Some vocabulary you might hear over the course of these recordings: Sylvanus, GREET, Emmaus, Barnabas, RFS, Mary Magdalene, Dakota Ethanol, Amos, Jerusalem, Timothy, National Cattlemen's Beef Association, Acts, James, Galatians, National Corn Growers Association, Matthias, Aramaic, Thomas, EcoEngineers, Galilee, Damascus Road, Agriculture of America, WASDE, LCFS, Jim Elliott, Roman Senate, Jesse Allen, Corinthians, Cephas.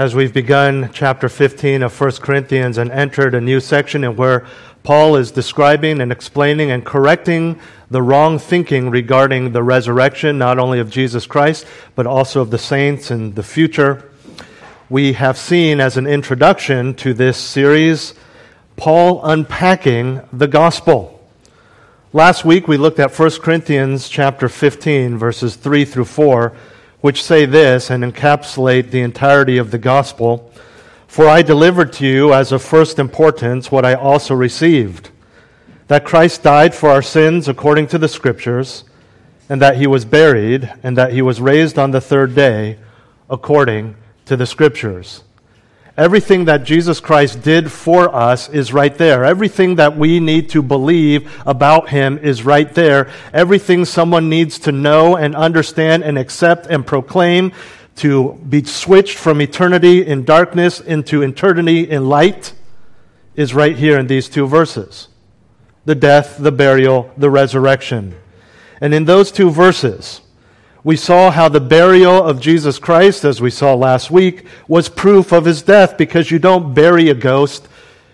as we've begun chapter 15 of 1 Corinthians and entered a new section in where Paul is describing and explaining and correcting the wrong thinking regarding the resurrection, not only of Jesus Christ, but also of the saints and the future. We have seen as an introduction to this series, Paul unpacking the gospel. Last week we looked at 1 Corinthians chapter 15, verses 3 through 4, which say this and encapsulate the entirety of the gospel. For I delivered to you as of first importance what I also received, that Christ died for our sins according to the Scriptures, and that He was buried, and that He was raised on the third day according to the Scriptures. Everything that Jesus Christ did for us is right there. Everything that we need to believe about Him is right there. Everything someone needs to know and understand and accept and proclaim to be switched from eternity in darkness into eternity in light is right here in these two verses. The death, the burial, the resurrection. And in those two verses, we saw how the burial of Jesus Christ, as we saw last week, was proof of His death, because you don't bury a ghost,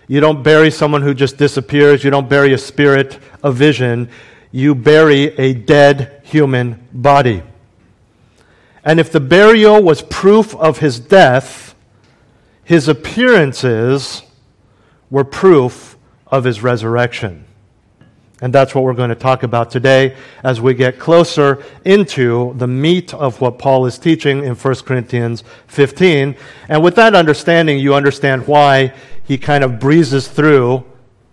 you don't bury someone who just disappears, you don't bury a spirit, a vision, you bury a dead human body. And if the burial was proof of His death, His appearances were proof of His resurrection. And that's what we're going to talk about today as we get closer into the meat of what Paul is teaching in 1 Corinthians 15. And with that understanding, you understand why he kind of breezes through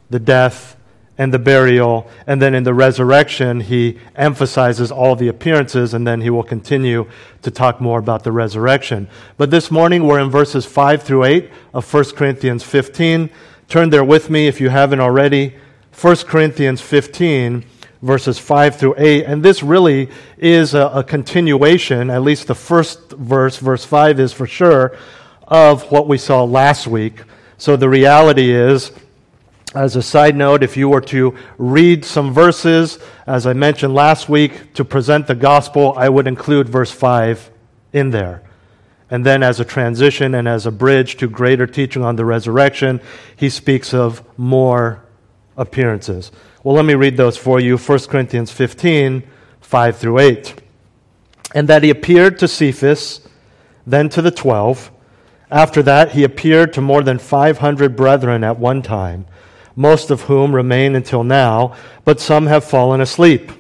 the death and the burial, and then in the resurrection, he emphasizes all the appearances, and then he will continue to talk more about the resurrection. But this morning, we're in verses 5 through 8 of 1 Corinthians 15. Turn there with me if you haven't already. 1 Corinthians 15, verses 5 through 8, and this really is a continuation, at least the first verse 5 is for sure, of what we saw last week. So the reality is, as a side note, if you were to read some verses, as I mentioned last week, to present the gospel, I would include verse 5 in there. And then as a transition and as a bridge to greater teaching on the resurrection, he speaks of more appearances. Well, let me read those for you. 1 Corinthians 15, 5 through 8. And that He appeared to Cephas, then to the 12. After that, He appeared to more than 500 brethren at one time, most of whom remain until now, but some have fallen asleep.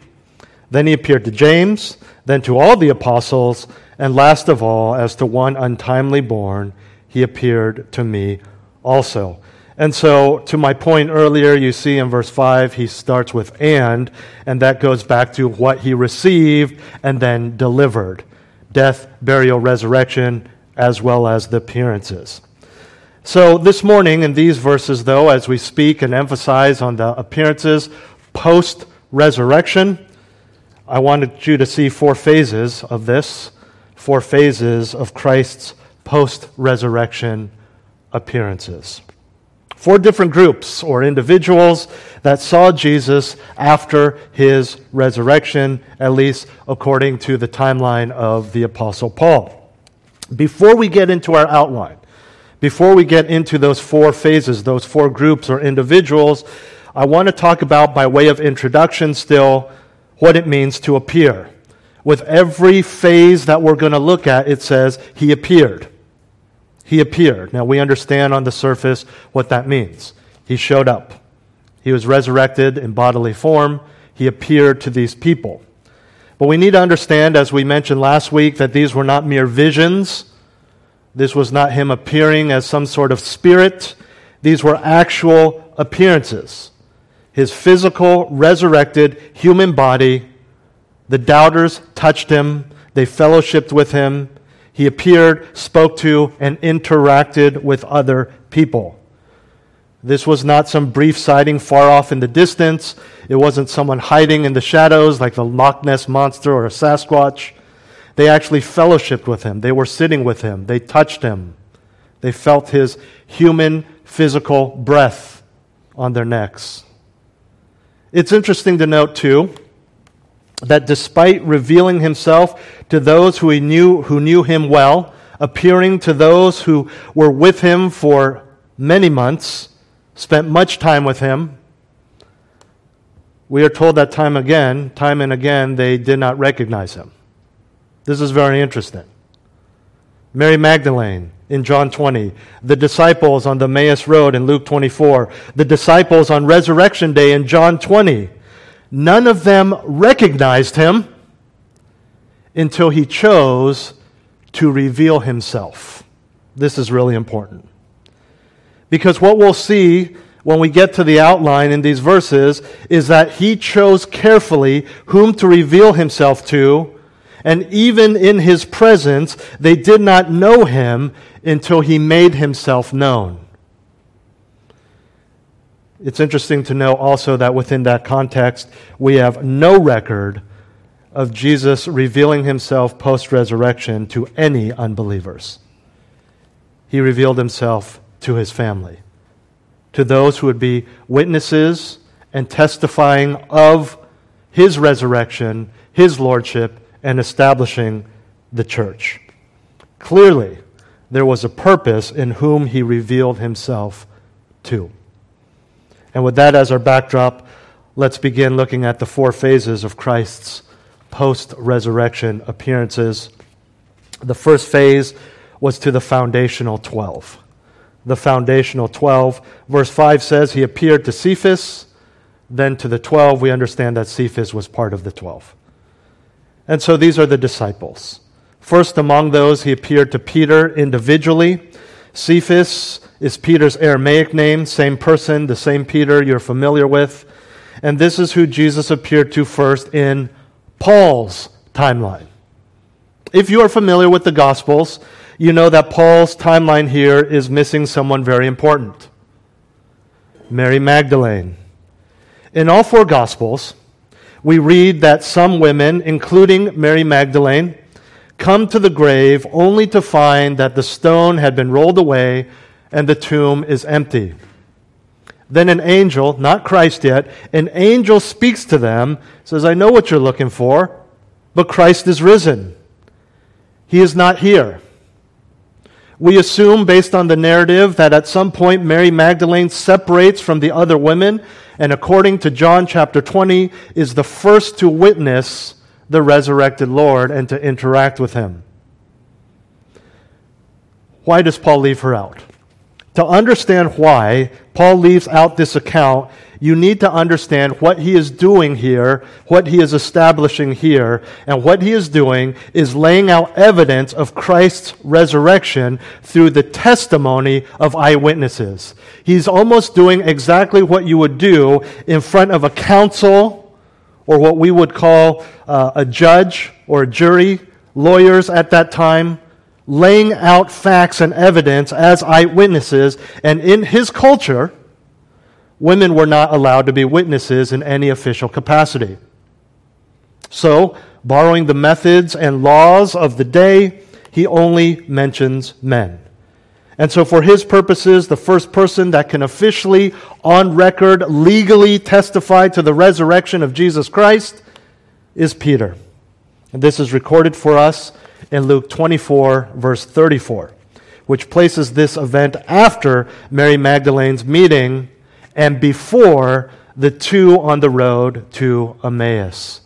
Then He appeared to James, then to all the apostles, and last of all, as to one untimely born, He appeared to me also. And so, to my point earlier, you see in verse 5, he starts with and that goes back to what he received and then delivered. Death, burial, resurrection, as well as the appearances. So, this morning, in these verses, though, as we speak and emphasize on the appearances post-resurrection, I wanted you to see four phases of Christ's post-resurrection appearances. Four different groups or individuals that saw Jesus after His resurrection, at least according to the timeline of the Apostle Paul. Before we get into our outline, before we get into those four phases, those four groups or individuals, I want to talk about, by way of introduction still, what it means to appear. With every phase that we're going to look at, it says, He appeared. He appeared. Now, we understand on the surface what that means. He showed up. He was resurrected in bodily form. He appeared to these people. But we need to understand, as we mentioned last week, that these were not mere visions. This was not Him appearing as some sort of spirit. These were actual appearances. His physical, resurrected human body. The doubters touched Him. They fellowshiped with Him. He appeared, spoke to, and interacted with other people. This was not some brief sighting far off in the distance. It wasn't someone hiding in the shadows like the Loch Ness Monster or a Sasquatch. They actually fellowshiped with Him. They were sitting with Him. They touched Him. They felt His human, physical breath on their necks. It's interesting to note, too, that despite revealing Himself to those who knew Him well, appearing to those who were with him for many months, spent much time with him. We are told that time and again, they did not recognize him. This is very interesting. Mary Magdalene in John 20, the disciples on Damascus Road in Luke 24, the disciples on Resurrection Day in John 20, none of them recognized him until he chose to reveal himself. This is really important. Because what we'll see when we get to the outline in these verses is that he chose carefully whom to reveal himself to, and even in his presence, they did not know him until he made himself known. It's interesting to know also that within that context, we have no record of Jesus revealing himself post-resurrection to any unbelievers. He revealed himself to his family, to those who would be witnesses and testifying of his resurrection, his lordship, and establishing the church. Clearly, there was a purpose in whom he revealed himself to. And with that as our backdrop, let's begin looking at the four phases of Christ's post-resurrection appearances. The first phase was to the foundational 12. The foundational 12. Verse 5 says he appeared to Cephas, then to the 12. We understand that Cephas was part of the 12. And so these are the disciples. First among those, he appeared to Peter individually. Cephas is Peter's Aramaic name, same person, the same Peter you're familiar with. And this is who Jesus appeared to first in Paul's timeline. If you are familiar with the Gospels, you know that Paul's timeline here is missing someone very important, Mary Magdalene. In all four Gospels, we read that some women, including Mary Magdalene, come to the grave only to find that the stone had been rolled away and the tomb is empty. Then an angel, not Christ yet, an angel speaks to them, says, I know what you're looking for, but Christ is risen. He is not here. We assume, based on the narrative, that at some point Mary Magdalene separates from the other women, and according to John chapter 20, is the first to witness the resurrected Lord and to interact with him. Why does Paul leave her out? To understand why Paul leaves out this account, you need to understand what he is doing here, what he is establishing here, and what he is doing is laying out evidence of Christ's resurrection through the testimony of eyewitnesses. He's almost doing exactly what you would do in front of a council or what we would call a judge or a jury, lawyers at that time, laying out facts and evidence as eyewitnesses, and in his culture, women were not allowed to be witnesses in any official capacity. So, borrowing the methods and laws of the day, he only mentions men. And so for his purposes, the first person that can officially, on record, legally testify to the resurrection of Jesus Christ is Peter. And this is recorded for us in Luke 24, verse 34, which places this event after Mary Magdalene's meeting and before the two on the road to Emmaus.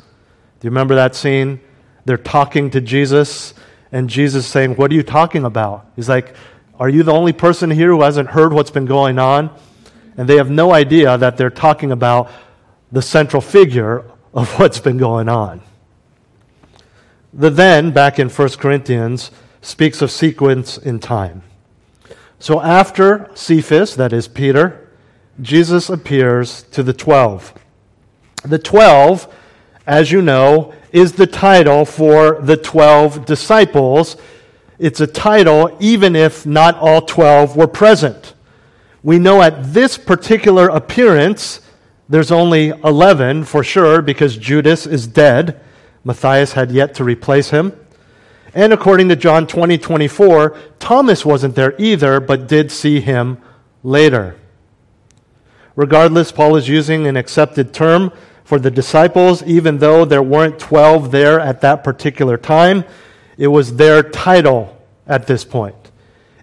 Do you remember that scene? They're talking to Jesus, and Jesus saying, what are you talking about? He's like, are you the only person here who hasn't heard what's been going on? And they have no idea that they're talking about the central figure of what's been going on. The then, back in 1 Corinthians, speaks of sequence in time. So after Cephas, that is Peter, Jesus appears to the 12. The 12, as you know, is the title for the 12 disciples. It's a title even if not all 12 were present. We know at this particular appearance, there's only 11 for sure because Judas is dead. Matthias had yet to replace him. And according to John 20:24, Thomas wasn't there either, but did see him later. Regardless, Paul is using an accepted term for the disciples, even though there weren't 12 there at that particular time. It was their title at this point.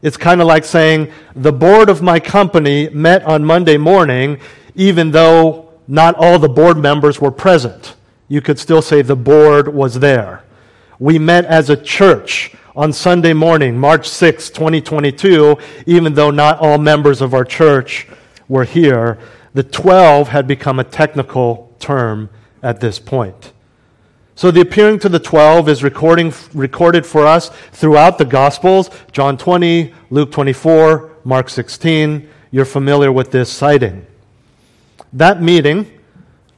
It's kind of like saying, the board of my company met on Monday morning, even though not all the board members were present. You could still say the board was there. We met as a church on Sunday morning, March 6, 2022, even though not all members of our church were here. The 12 had become a technical term at this point. So the appearing to the 12 is recorded for us throughout the Gospels, John 20, Luke 24, Mark 16. You're familiar with this sighting. That meeting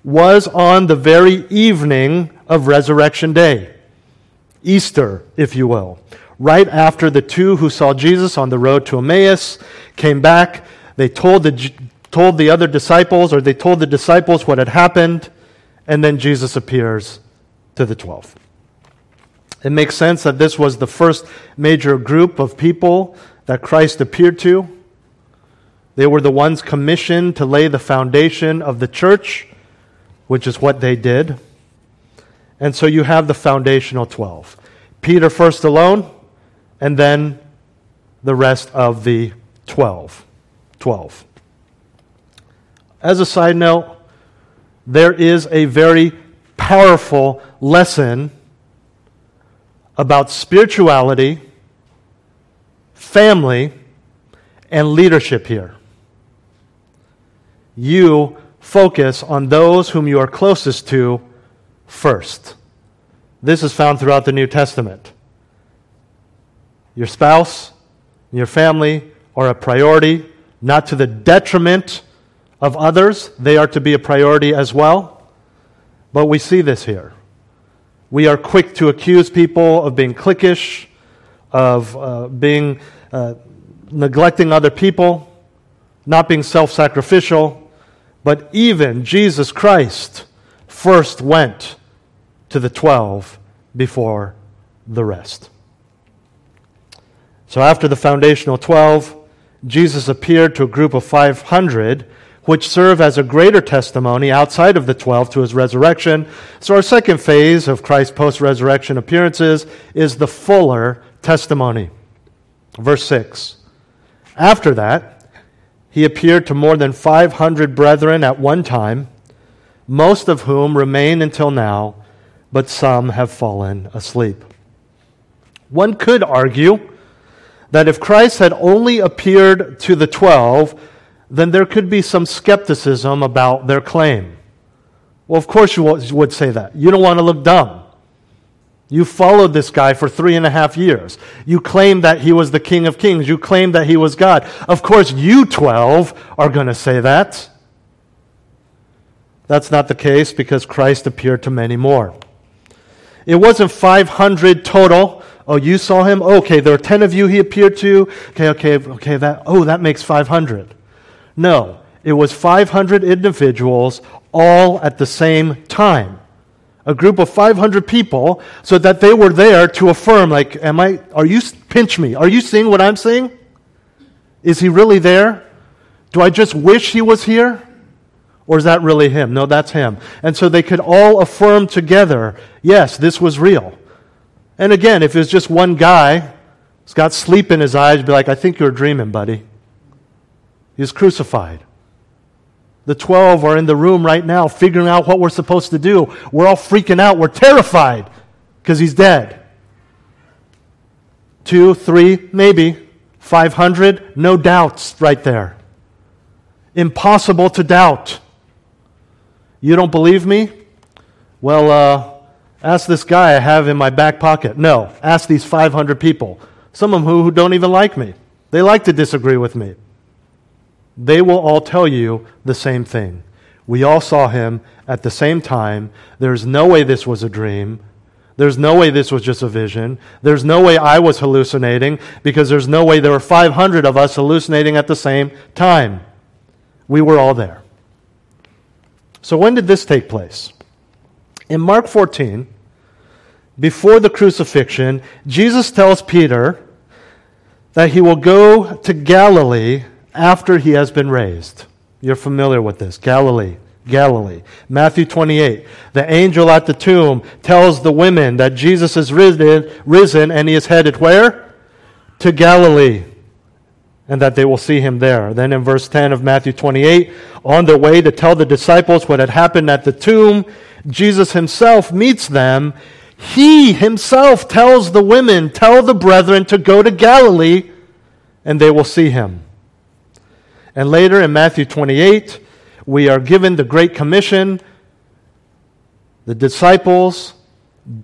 was on the very evening of Resurrection Day, Easter, if you will, right after the two who saw Jesus on the road to Emmaus came back. They told the disciples what had happened, and then Jesus appears to the 12. It makes sense that this was the first major group of people that Christ appeared to. They were the ones commissioned to lay the foundation of the church, which is what they did. And so you have the foundational 12. Peter first alone, and then the rest of the 12. As a side note, there is a very powerful lesson about spirituality, family, and leadership here. You focus on those whom you are closest to first. This is found throughout the New Testament. Your spouse, your family are a priority, not to the detriment of others. They are to be a priority as well. But we see this here. We are quick to accuse people of being cliquish, of neglecting other people, not being self-sacrificial. But even Jesus Christ first went to the 12 before the rest. So after the foundational 12, Jesus appeared to a group of 500, which serve as a greater testimony outside of the 12 to his resurrection. So our second phase of Christ's post-resurrection appearances is the fuller testimony. Verse 6. After that, he appeared to more than 500 brethren at one time, most of whom remain until now, but some have fallen asleep. One could argue that if Christ had only appeared to the 12, then there could be some skepticism about their claim. Well, of course you would say that. You don't want to look dumb. You followed this guy for 3.5 years. You claimed that he was the King of Kings. You claimed that he was God. Of course you 12 are going to say that. That's not the case because Christ appeared to many more. It wasn't 500 total. Oh, you saw him? Okay, there are 10 of you he appeared to. Okay, that makes 500. No, it was 500 individuals all at the same time. A group of 500 people so that they were there to affirm, like, pinch me, are you seeing what I'm seeing? Is he really there? Do I just wish he was here? Or is that really him? No, that's him. And so they could all affirm together, yes, this was real. And again, if it was just one guy who's got sleep in his eyes, be like, I think you're dreaming, buddy. He was crucified. The 12 are in the room right now figuring out what we're supposed to do. We're all freaking out. We're terrified because he's dead. 2, 3, maybe. 500, no doubts right there. Impossible to doubt. You don't believe me? Well, ask this guy I have in my back pocket. No, ask these 500 people. Some of them who don't even like me. They like to disagree with me. They will all tell you the same thing. We all saw him at the same time. There's no way this was a dream. There's no way this was just a vision. There's no way I was hallucinating because there's no way there were 500 of us hallucinating at the same time. We were all there. So when did this take place? In Mark 14, before the crucifixion, Jesus tells Peter that he will go to Galilee after he has been raised. You're familiar with this. Galilee. Matthew 28. The angel at the tomb tells the women that Jesus is risen and he is headed where? to Galilee, and that they will see him there. Then in verse 10 of Matthew 28, on their way to tell the disciples what had happened at the tomb, Jesus himself meets them. He himself tells the women, tell the brethren to go to Galilee, and they will see him. And later in Matthew 28, we are given the Great Commission. The disciples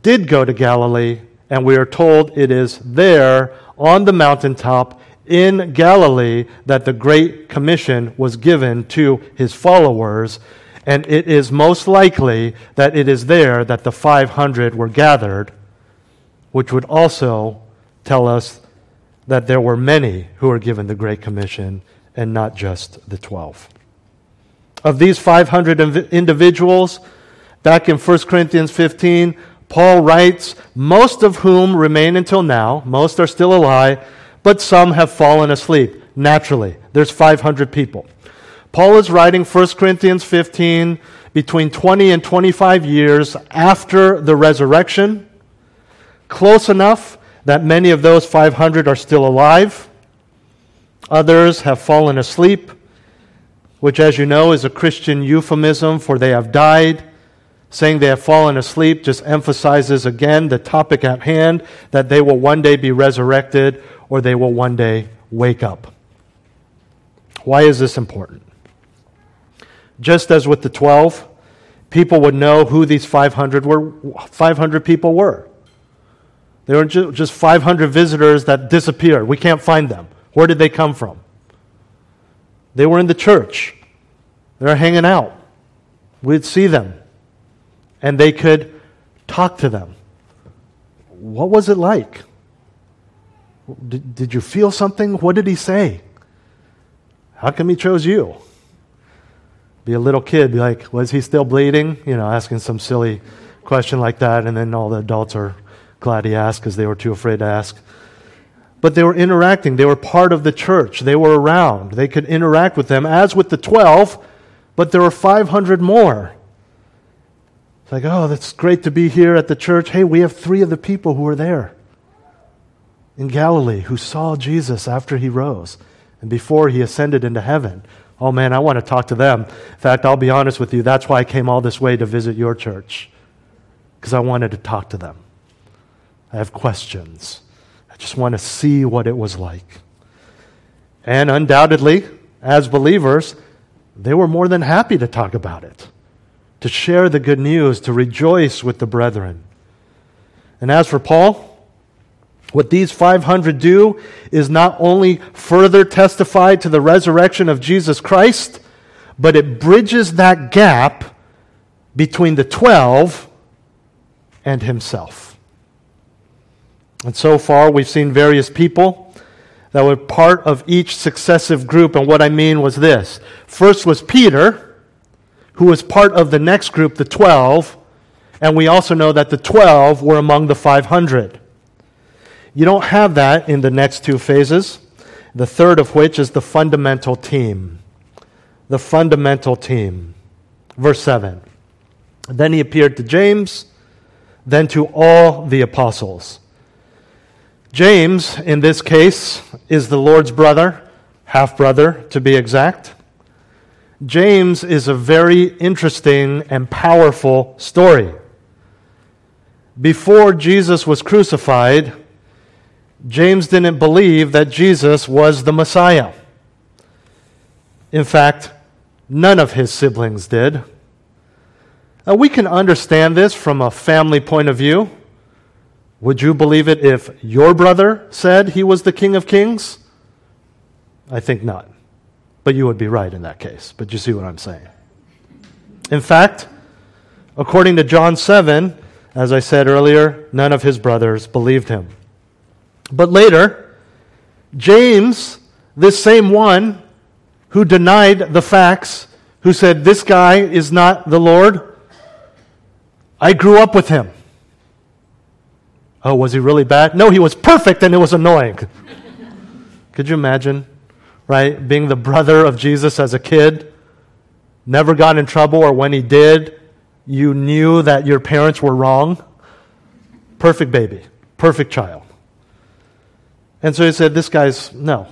did go to Galilee, and we are told it is there on the mountaintop in Galilee that the Great Commission was given to his followers, and it is most likely that it is there that the 500 were gathered, which would also tell us that there were many who were given the Great Commission and not just the 12. Of these 500 individuals, back in 1 Corinthians 15, Paul writes, most of whom remain until now, most are still alive, but some have fallen asleep. Naturally, there's 500 people. Paul is writing 1 Corinthians 15 between 20 and 25 years after the resurrection, close enough that many of those 500 are still alive. Others have fallen asleep, which, as you know, is a Christian euphemism for they have died. Saying they have fallen asleep just emphasizes again the topic at hand, that they will one day be resurrected or they will one day wake up. Why is this important? Just as with the 12, people would know who these 500 people were. They weren't just 500 visitors that disappeared. We can't find them. Where did they come from? They were in the church. They were hanging out. We'd see them. And they could talk to them. What was it like? Did you feel something? What did he say? How come he chose you? Be a little kid, be like, was he still bleeding? You know, asking some silly question like that, and then all the adults are glad he asked because they were too afraid to ask. But they were interacting. They were part of the church. They were around. They could interact with them, as with the 12, but there were 500 more. It's like, oh, that's great to be here at the church. Hey, we have three of the people who were there in Galilee who saw Jesus after he rose and before he ascended into heaven. Oh, man, I want to talk to them. In fact, I'll be honest with you, that's why I came all this way to visit your church, because I wanted to talk to them. I have questions. I just want to see what it was like. And undoubtedly, as believers, they were more than happy to talk about it, to share the good news, to rejoice with the brethren. And as for Paul, what these 500 do is not only further testify to the resurrection of Jesus Christ, but it bridges that gap between the 12 and himself. And so far, we've seen various people that were part of each successive group. And what I mean was this. First was Peter, who was part of the next group, the 12, and we also know that the 12 were among the 500. You don't have that in the next two phases, the third of which is the fundamental team. The fundamental team. Verse 7. Then he appeared to James, then to all the apostles. James, in this case, is the Lord's brother, half-brother to be exact. James is a very interesting and powerful story. Before Jesus was crucified, James didn't believe that Jesus was the Messiah. In fact, none of his siblings did. Now, we can understand this from a family point of view. Would you believe it if your brother said he was the King of Kings? I think not. But you would be right in that case. But you see what I'm saying. In fact, according to John 7, as I said earlier, none of his brothers believed him. But later, James, this same one who denied the facts, who said, this guy is not the Lord, I grew up with him. Oh, was he really bad? No, he was perfect and it was annoying. Could you imagine? Right? Being the brother of Jesus as a kid, never got in trouble, or when he did, you knew that your parents were wrong. Perfect baby, perfect child. And so he said, this guy's, no.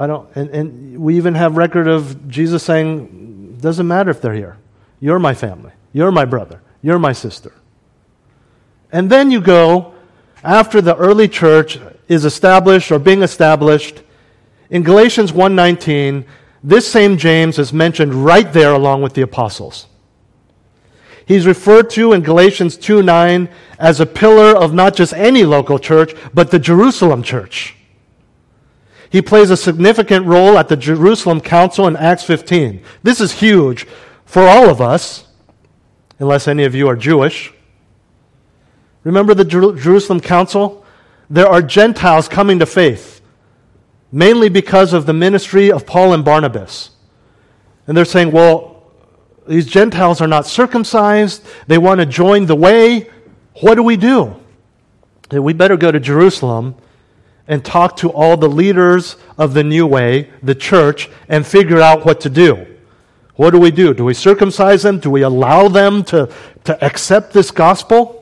I don't, and we even have record of Jesus saying, doesn't matter if they're here. You're my family. You're my brother. You're my sister. And then you go, after the early church is established or being established, in Galatians 1:19, this same James is mentioned right there along with the apostles. He's referred to in Galatians 2:9 as a pillar of not just any local church, but the Jerusalem church. He plays a significant role at the Jerusalem Council in Acts 15. This is huge for all of us, unless any of you are Jewish. Remember the Jerusalem Council? There are Gentiles coming to faith, mainly because of the ministry of Paul and Barnabas. And they're saying, well, these Gentiles are not circumcised. They want to join the way. What do? We better go to Jerusalem and talk to all the leaders of the new way, the church, and figure out what to do. What do we do? Do we circumcise them? Do we allow them to accept this gospel?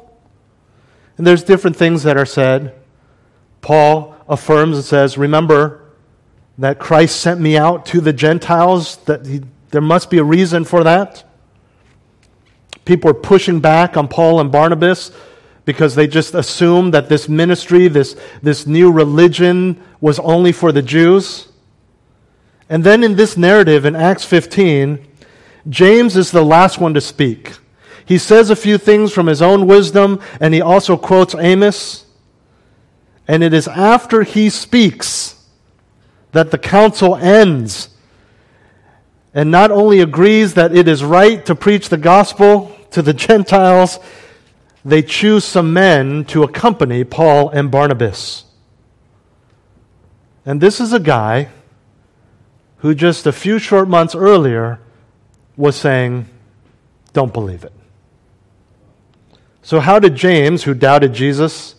And there's different things that are said. Paul affirms and says, remember that Christ sent me out to the Gentiles, that there must be a reason for that. People are pushing back on Paul and Barnabas because they just assumed that this ministry, this new religion was only for the Jews. And then in this narrative in Acts 15, James is the last one to speak. He says a few things from his own wisdom, and he also quotes Amos. And it is after he speaks that the council ends and not only agrees that it is right to preach the gospel to the Gentiles, they choose some men to accompany Paul and Barnabas. And this is a guy who just a few short months earlier was saying, don't believe it. So how did James, who doubted Jesus,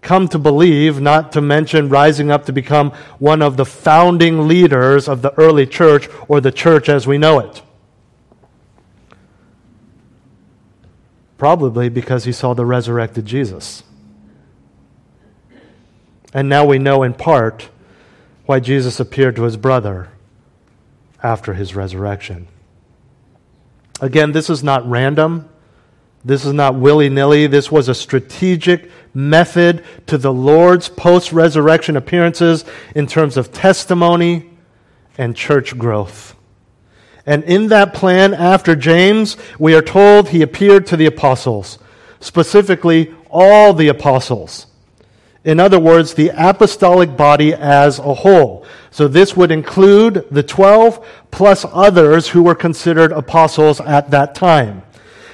come to believe, not to mention rising up to become one of the founding leaders of the early church, or the church as we know it? Probably because he saw the resurrected Jesus. And now we know in part why Jesus appeared to his brother after his resurrection. Again, this is not random. This is not willy-nilly. This was a strategic method to the Lord's post-resurrection appearances in terms of testimony and church growth. And in that plan, after James, we are told he appeared to the apostles, specifically all the apostles. In other words, the apostolic body as a whole. So this would include the 12 plus others who were considered apostles at that time.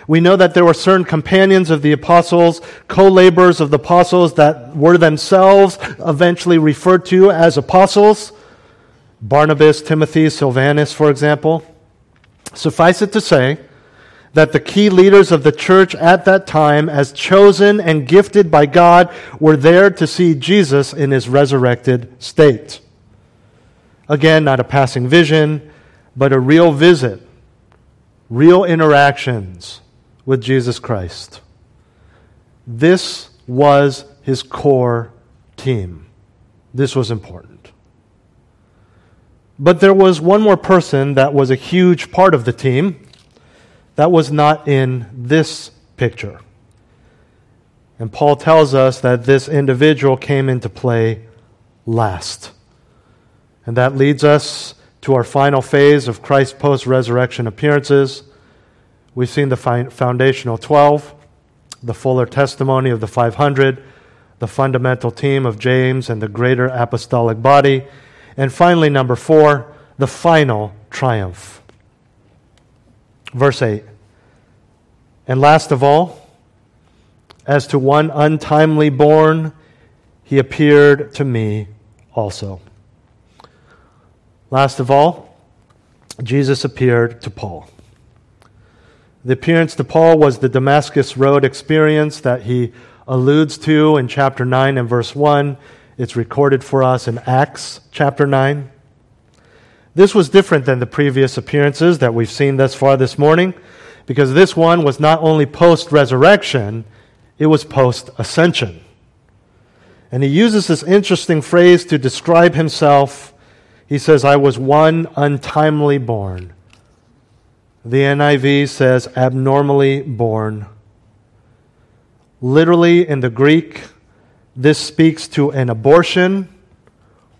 We know that there were certain companions of the apostles, co-laborers of the apostles that were themselves eventually referred to as apostles. Barnabas, Timothy, Sylvanus, for example. Suffice it to say that the key leaders of the church at that time, as chosen and gifted by God, were there to see Jesus in his resurrected state. Again, not a passing vision, but a real visit, real interactions with Jesus Christ. This was his core team. This was important. But there was one more person that was a huge part of the team that was not in this picture. And Paul tells us that this individual came into play last. And that leads us to our final phase of Christ's post-resurrection appearances. We've seen the foundational 12, the fuller testimony of the 500, the fundamental team of James and the greater apostolic body. And finally, number 4, the final triumph. Verse 8. And last of all, as to one untimely born, he appeared to me also. Last of all, Jesus appeared to Paul. The appearance to Paul was the Damascus Road experience that he alludes to in chapter 9 and verse 1. It's recorded for us in Acts chapter 9. This was different than the previous appearances that we've seen thus far this morning, because this one was not only post-resurrection, it was post-ascension. And he uses this interesting phrase to describe himself. He says, I was one untimely born. The NIV says abnormally born. Literally in the Greek, this speaks to an abortion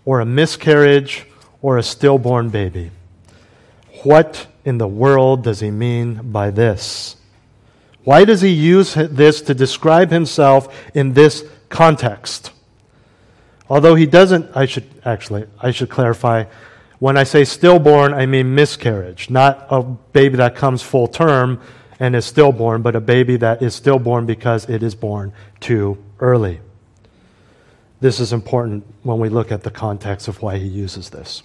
or a miscarriage or a stillborn baby. What in the world does he mean by this? Why does he use this to describe himself in this context? Although he doesn't, I should clarify, when I say stillborn, I mean miscarriage, not a baby that comes full term and is stillborn, but a baby that is stillborn because it is born too early. This is important when we look at the context of why he uses this.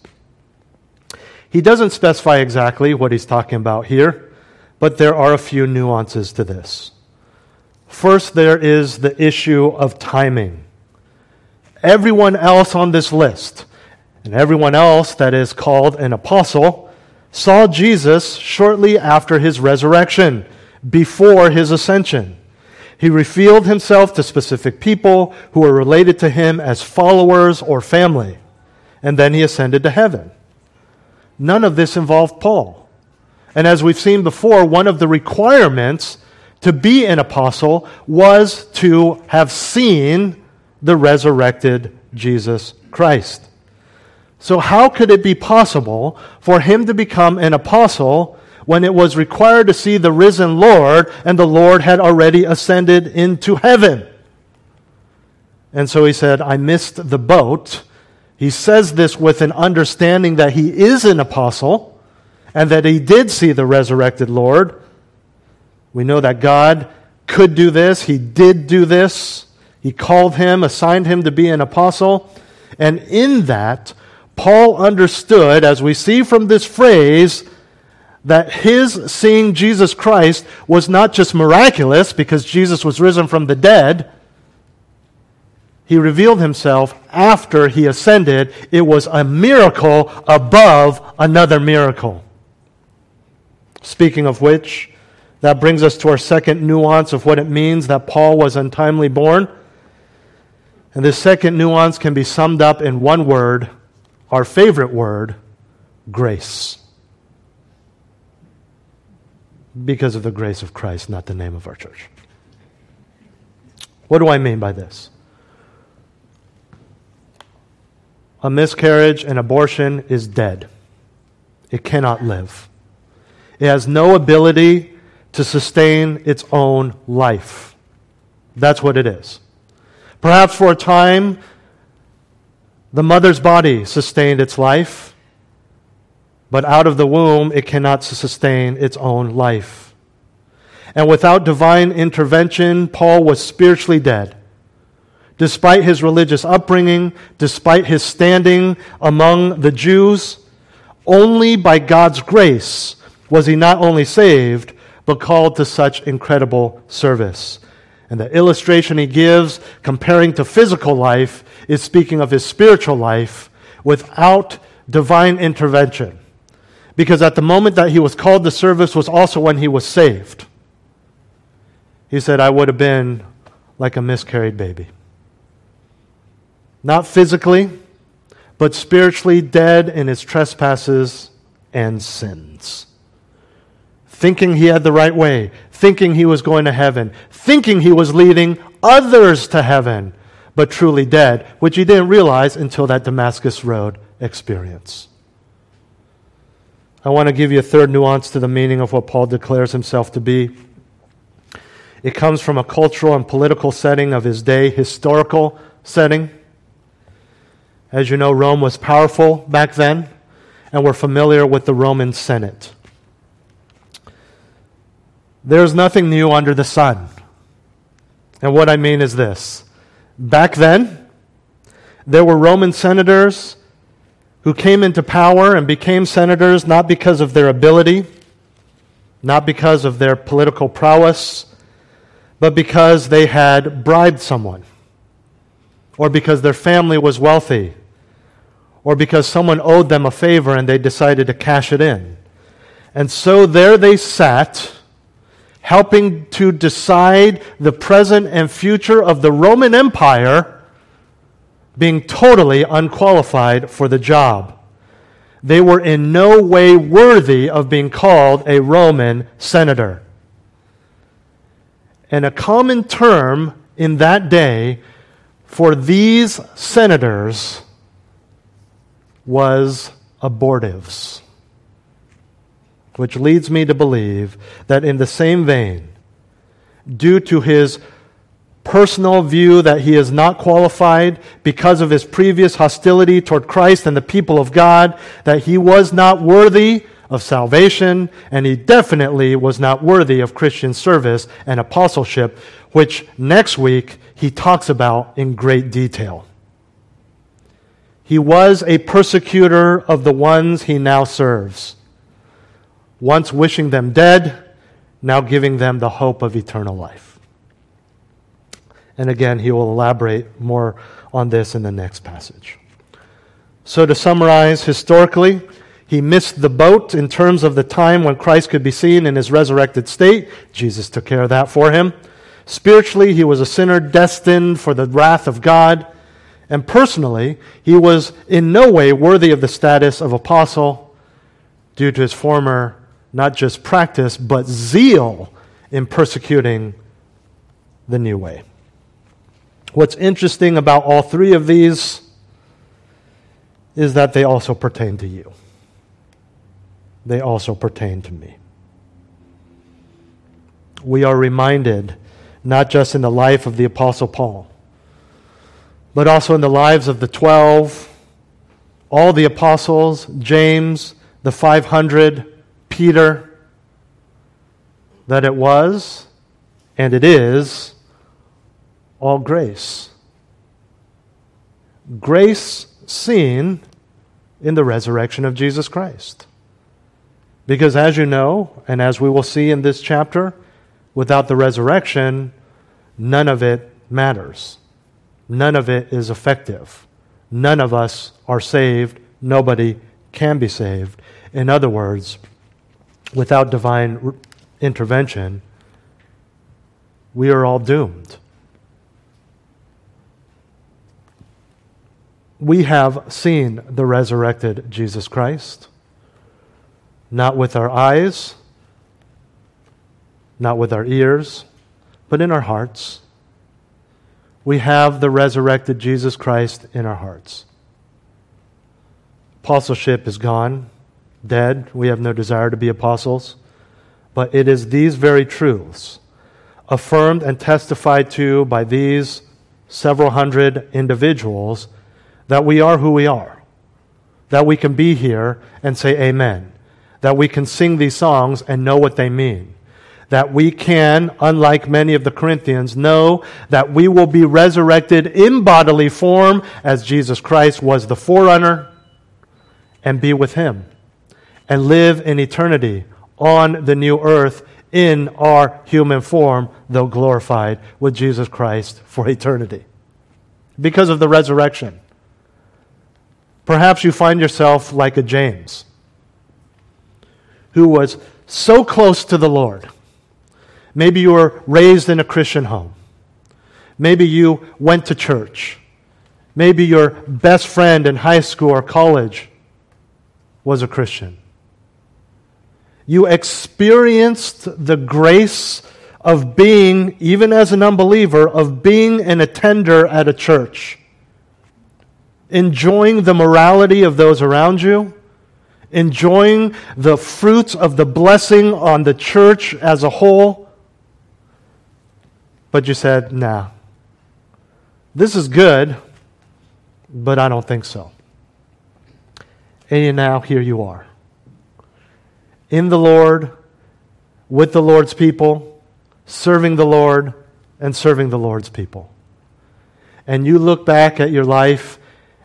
He doesn't specify exactly what he's talking about here, but there are a few nuances to this. First, there is the issue of timing. Everyone else on this list, and everyone else that is called an apostle, saw Jesus shortly after his resurrection, before his ascension. He revealed himself to specific people who were related to him as followers or family, and then he ascended to heaven. None of this involved Paul. And as we've seen before, one of the requirements to be an apostle was to have seen the resurrected Jesus Christ. So how could it be possible for him to become an apostle when it was required to see the risen Lord, and the Lord had already ascended into heaven? And so he said, I missed the boat. He says this with an understanding that he is an apostle, and that he did see the resurrected Lord. We know that God could do this. He did do this. He called him, assigned him to be an apostle. And in that, Paul understood, as we see from this phrase, that his seeing Jesus Christ was not just miraculous because Jesus was risen from the dead. He revealed himself after he ascended. It was a miracle above another miracle. Speaking of which, that brings us to our second nuance of what it means that Paul was untimely born. And this second nuance can be summed up in one word, our favorite word, grace. Because of the grace of Christ, not the name of our church. What do I mean by this? A miscarriage, an abortion, is dead. It cannot live. It has no ability to sustain its own life. That's what it is. Perhaps for a time, the mother's body sustained its life, but out of the womb, it cannot sustain its own life. And without divine intervention, Paul was spiritually dead. Despite his religious upbringing, despite his standing among the Jews, only by God's grace was he not only saved, but called to such incredible service. And the illustration he gives, comparing to physical life, is speaking of his spiritual life without divine intervention. Because at the moment that he was called to service was also when he was saved. He said, I would have been like a miscarried baby. Not physically, but spiritually dead in his trespasses and sins. Thinking he had the right way, thinking he was going to heaven, thinking he was leading others to heaven, but truly dead, which he didn't realize until that Damascus Road experience. I want to give you a third nuance to the meaning of what Paul declares himself to be. It comes from a cultural and political setting of his day, historical setting. As you know, Rome was powerful back then, and we're familiar with the Roman Senate. There's nothing new under the sun. And what I mean is this. Back then, there were Roman senators who came into power and became senators not because of their ability, not because of their political prowess, but because they had bribed someone, or because their family was wealthy, or because someone owed them a favor and they decided to cash it in. And so there they sat, helping to decide the present and future of the Roman Empire being totally unqualified for the job. They were in no way worthy of being called a Roman senator. And a common term in that day for these senators was abortives, which leads me to believe that in the same vein, due to his personal view that he is not qualified because of his previous hostility toward Christ and the people of God, that he was not worthy of salvation, and he definitely was not worthy of Christian service and apostleship, which next week he talks about in great detail. He was a persecutor of the ones he now serves, once wishing them dead, now giving them the hope of eternal life. And again, he will elaborate more on this in the next passage. So to summarize, historically, he missed the boat in terms of the time when Christ could be seen in his resurrected state. Jesus took care of that for him. Spiritually, he was a sinner destined for the wrath of God. And personally, he was in no way worthy of the status of apostle due to his former, not just practice, but zeal in persecuting the new way. What's interesting about all three of these is that they also pertain to you. They also pertain to me. We are reminded, not just in the life of the Apostle Paul, but also in the lives of the 12, all the apostles, James, the 500, Peter, that it was and it is all grace. Grace seen in the resurrection of Jesus Christ. Because as you know, and as we will see in this chapter, without the resurrection, none of it matters. None of it is effective. None of us are saved. Nobody can be saved. In other words, without divine intervention, we are all doomed. We have seen the resurrected Jesus Christ, not with our eyes, not with our ears, but in our hearts. We have the resurrected Jesus Christ in our hearts. Apostleship is gone, dead. We have no desire to be apostles. But it is these very truths, affirmed and testified to by these several hundred individuals, that we are who we are, that we can be here and say amen, that we can sing these songs and know what they mean, that we can, unlike many of the Corinthians, know that we will be resurrected in bodily form as Jesus Christ was the forerunner, and be with him and live in eternity on the new earth in our human form, though glorified with Jesus Christ for eternity. Because of the resurrection, perhaps you find yourself like a James, who was so close to the Lord. Maybe you were raised in a Christian home. Maybe you went to church. Maybe your best friend in high school or college was a Christian. You experienced the grace of being, even as an unbeliever, of being an attender at a church, enjoying the morality of those around you, enjoying the fruits of the blessing on the church as a whole. But you said, nah, this is good, but I don't think so. And now here you are, in the Lord, with the Lord's people, serving the Lord, and serving the Lord's people. And you look back at your life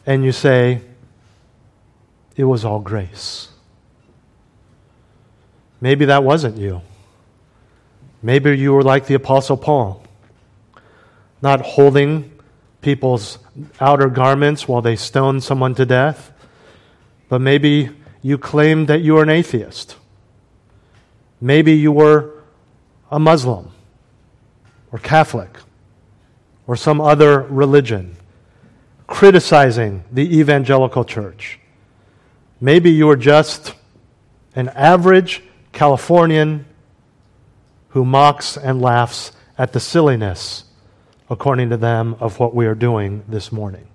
and you say, it was all grace. Maybe that wasn't you. Maybe you were like the Apostle Paul, not holding people's outer garments while they stoned someone to death, but maybe you claimed that you were an atheist. Maybe you were a Muslim or Catholic or some other religion. criticizing the evangelical church. Maybe you are just an average Californian who mocks and laughs at the silliness, according to them, of what we are doing this morning.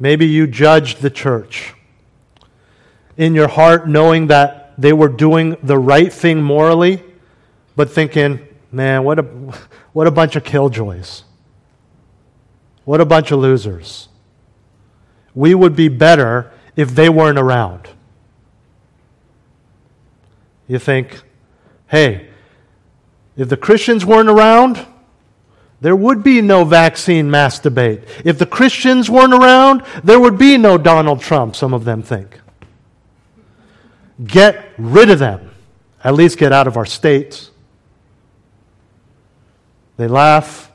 Maybe you judged the church in your heart, knowing that they were doing the right thing morally, but thinking, man, what a bunch of killjoys. What a bunch of losers. We would be better if they weren't around. You think, hey, if the Christians weren't around, there would be no vaccine mass debate. If the Christians weren't around, there would be no Donald Trump, some of them think. Get rid of them. At least get out of our states. They laugh.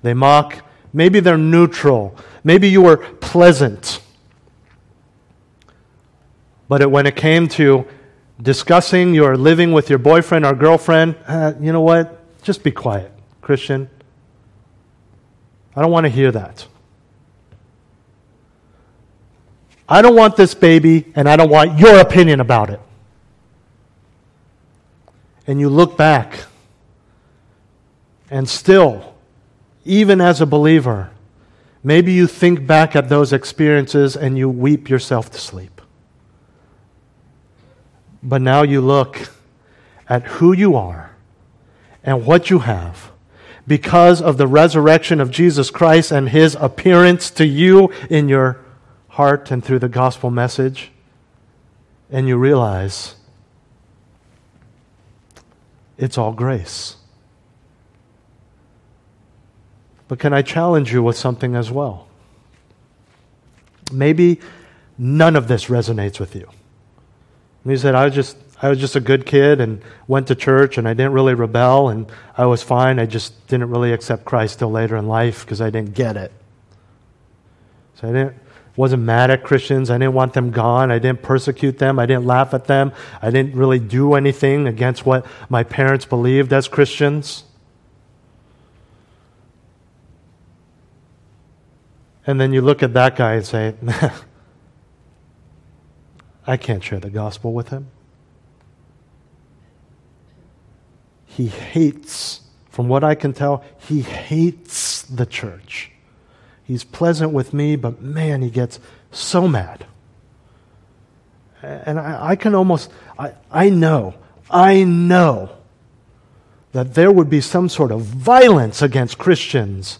They mock. Maybe they're neutral. Maybe you were pleasant. But when it came to discussing your living with your boyfriend or girlfriend, you know what? Just be quiet, Christian. I don't want to hear that. I don't want this baby, and I don't want your opinion about it. And you look back, and still, even as a believer, maybe you think back at those experiences and you weep yourself to sleep. But now you look at who you are and what you have because of the resurrection of Jesus Christ and His appearance to you in your heart and through the gospel message, and you realize it's all grace. But can I challenge you with something as well? Maybe none of this resonates with you. And he said, I was just a good kid and went to church and I didn't really rebel and I was fine. I just didn't really accept Christ till later in life because I didn't get it. So I wasn't mad at Christians. I didn't want them gone. I didn't persecute them. I didn't laugh at them. I didn't really do anything against what my parents believed as Christians. And then you look at that guy and say, I can't share the gospel with him. He hates, from what I can tell, he hates the church. He's pleasant with me, but man, he gets so mad. And I know that there would be some sort of violence against Christians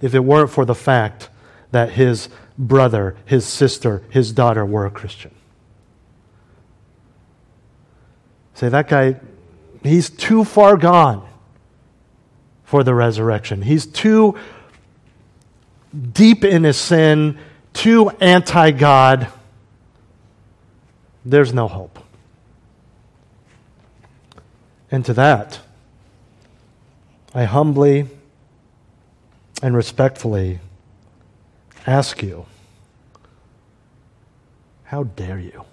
if it weren't for the fact that his brother, his sister, his daughter were a Christian. Say, that guy, he's too far gone for the resurrection. He's too deep in his sin, too anti-God. There's no hope. And to that, I humbly and respectfully ask you, how dare you?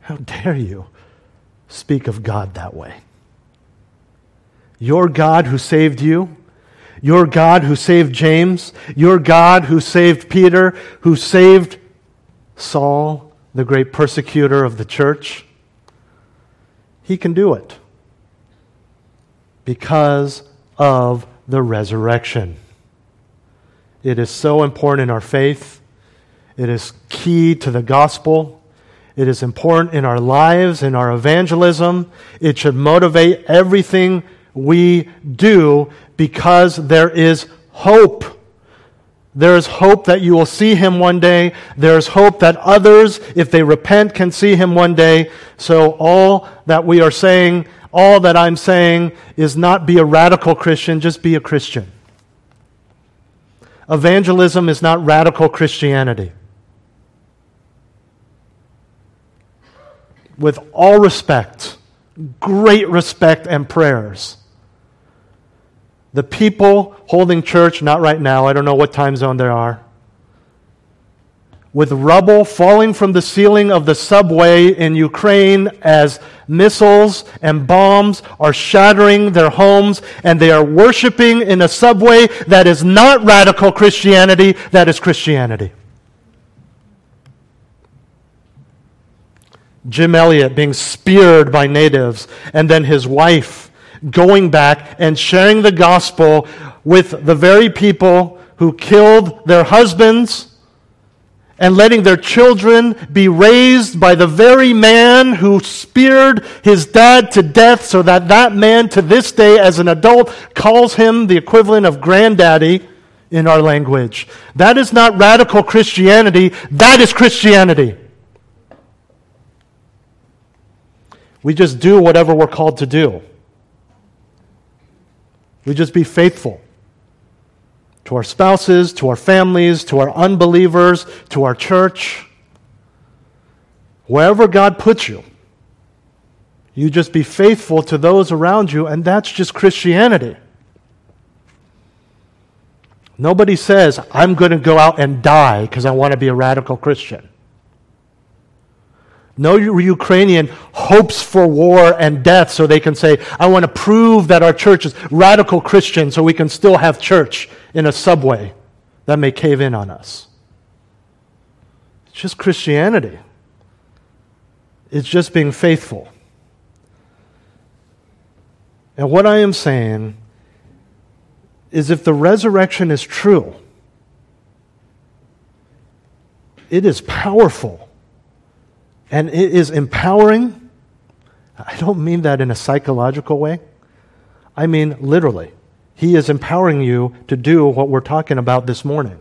How dare you speak of God that way? Your God who saved you, your God who saved James, your God who saved Peter, who saved Saul, the great persecutor of the church, He can do it because of the resurrection. It is so important in our faith. It is key to the gospel. It is important in our lives, in our evangelism. It should motivate everything we do because there is hope. There is hope that you will see Him one day. There is hope that others, if they repent, can see Him one day. So all that we are saying, all that I'm saying is not be a radical Christian, just be a Christian. Evangelism is not radical Christianity. With all respect, great respect and prayers, the people holding church, not right now, I don't know what time zone they are, with rubble falling from the ceiling of the subway in Ukraine as missiles and bombs are shattering their homes, and they are worshiping in a subway that is not radical Christianity, that is Christianity. Jim Elliott being speared by natives, and then his wife going back and sharing the gospel with the very people who killed their husbands and letting their children be raised by the very man who speared his dad to death so that that man to this day as an adult calls him the equivalent of granddaddy in our language. That is not radical Christianity. That is Christianity. We just do whatever we're called to do. We just be faithful to our spouses, to our families, to our unbelievers, to our church. Wherever God puts you, you just be faithful to those around you, and that's just Christianity. Nobody says, I'm going to go out and die because I want to be a radical Christian. No Ukrainian hopes for war and death so they can say, I want to prove that our church is radical Christian so we can still have church in a subway that may cave in on us. It's just Christianity. It's just being faithful. And what I am saying is if the resurrection is true, it is powerful. And it is empowering. I don't mean that in a psychological way. I mean literally. He is empowering you to do what we're talking about this morning.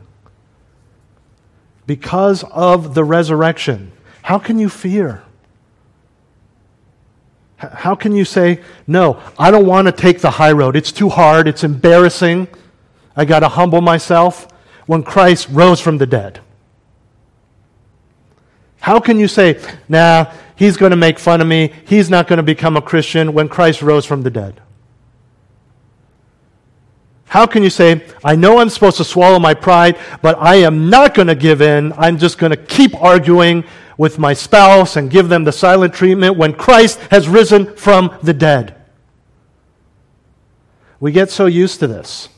Because of the resurrection, how can you fear? How can you say, no, I don't want to take the high road. It's too hard. It's embarrassing. I got to humble myself when Christ rose from the dead. How can you say, nah, he's going to make fun of me, he's not going to become a Christian when Christ rose from the dead? How can you say, I know I'm supposed to swallow my pride, but I am not going to give in, I'm just going to keep arguing with my spouse and give them the silent treatment when Christ has risen from the dead? We get so used to this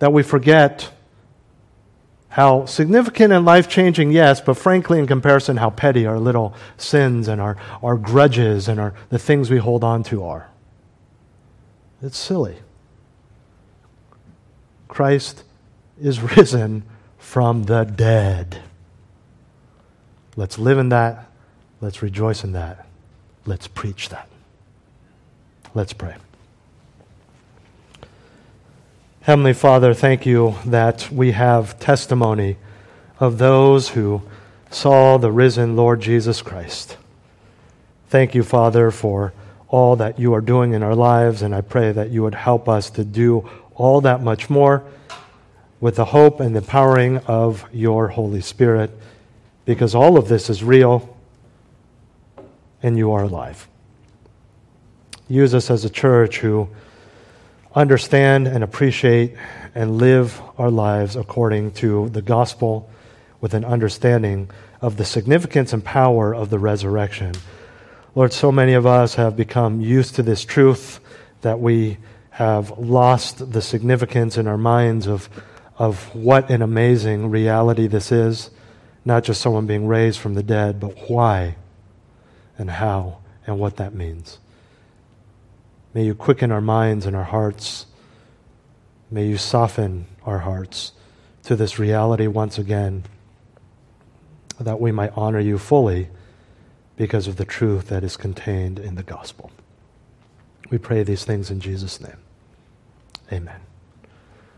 that we forget how significant and life-changing, yes, but frankly, in comparison, how petty our little sins and our grudges and the things we hold on to are. It's silly. Christ is risen from the dead. Let's live in that. Let's rejoice in that. Let's preach that. Let's pray. Heavenly Father, thank you that we have testimony of those who saw the risen Lord Jesus Christ. Thank you, Father, for all that you are doing in our lives, and I pray that you would help us to do all that much more with the hope and the empowering of your Holy Spirit, because all of this is real and you are alive. Use us as a church who understand and appreciate and live our lives according to the gospel with an understanding of the significance and power of the resurrection. Lord, so many of us have become used to this truth that we have lost the significance in our minds of what an amazing reality this is, not just someone being raised from the dead, but why and how and what that means. May you quicken our minds and our hearts. May you soften our hearts to this reality once again, that we might honor you fully because of the truth that is contained in the gospel. We pray these things in Jesus' name. Amen.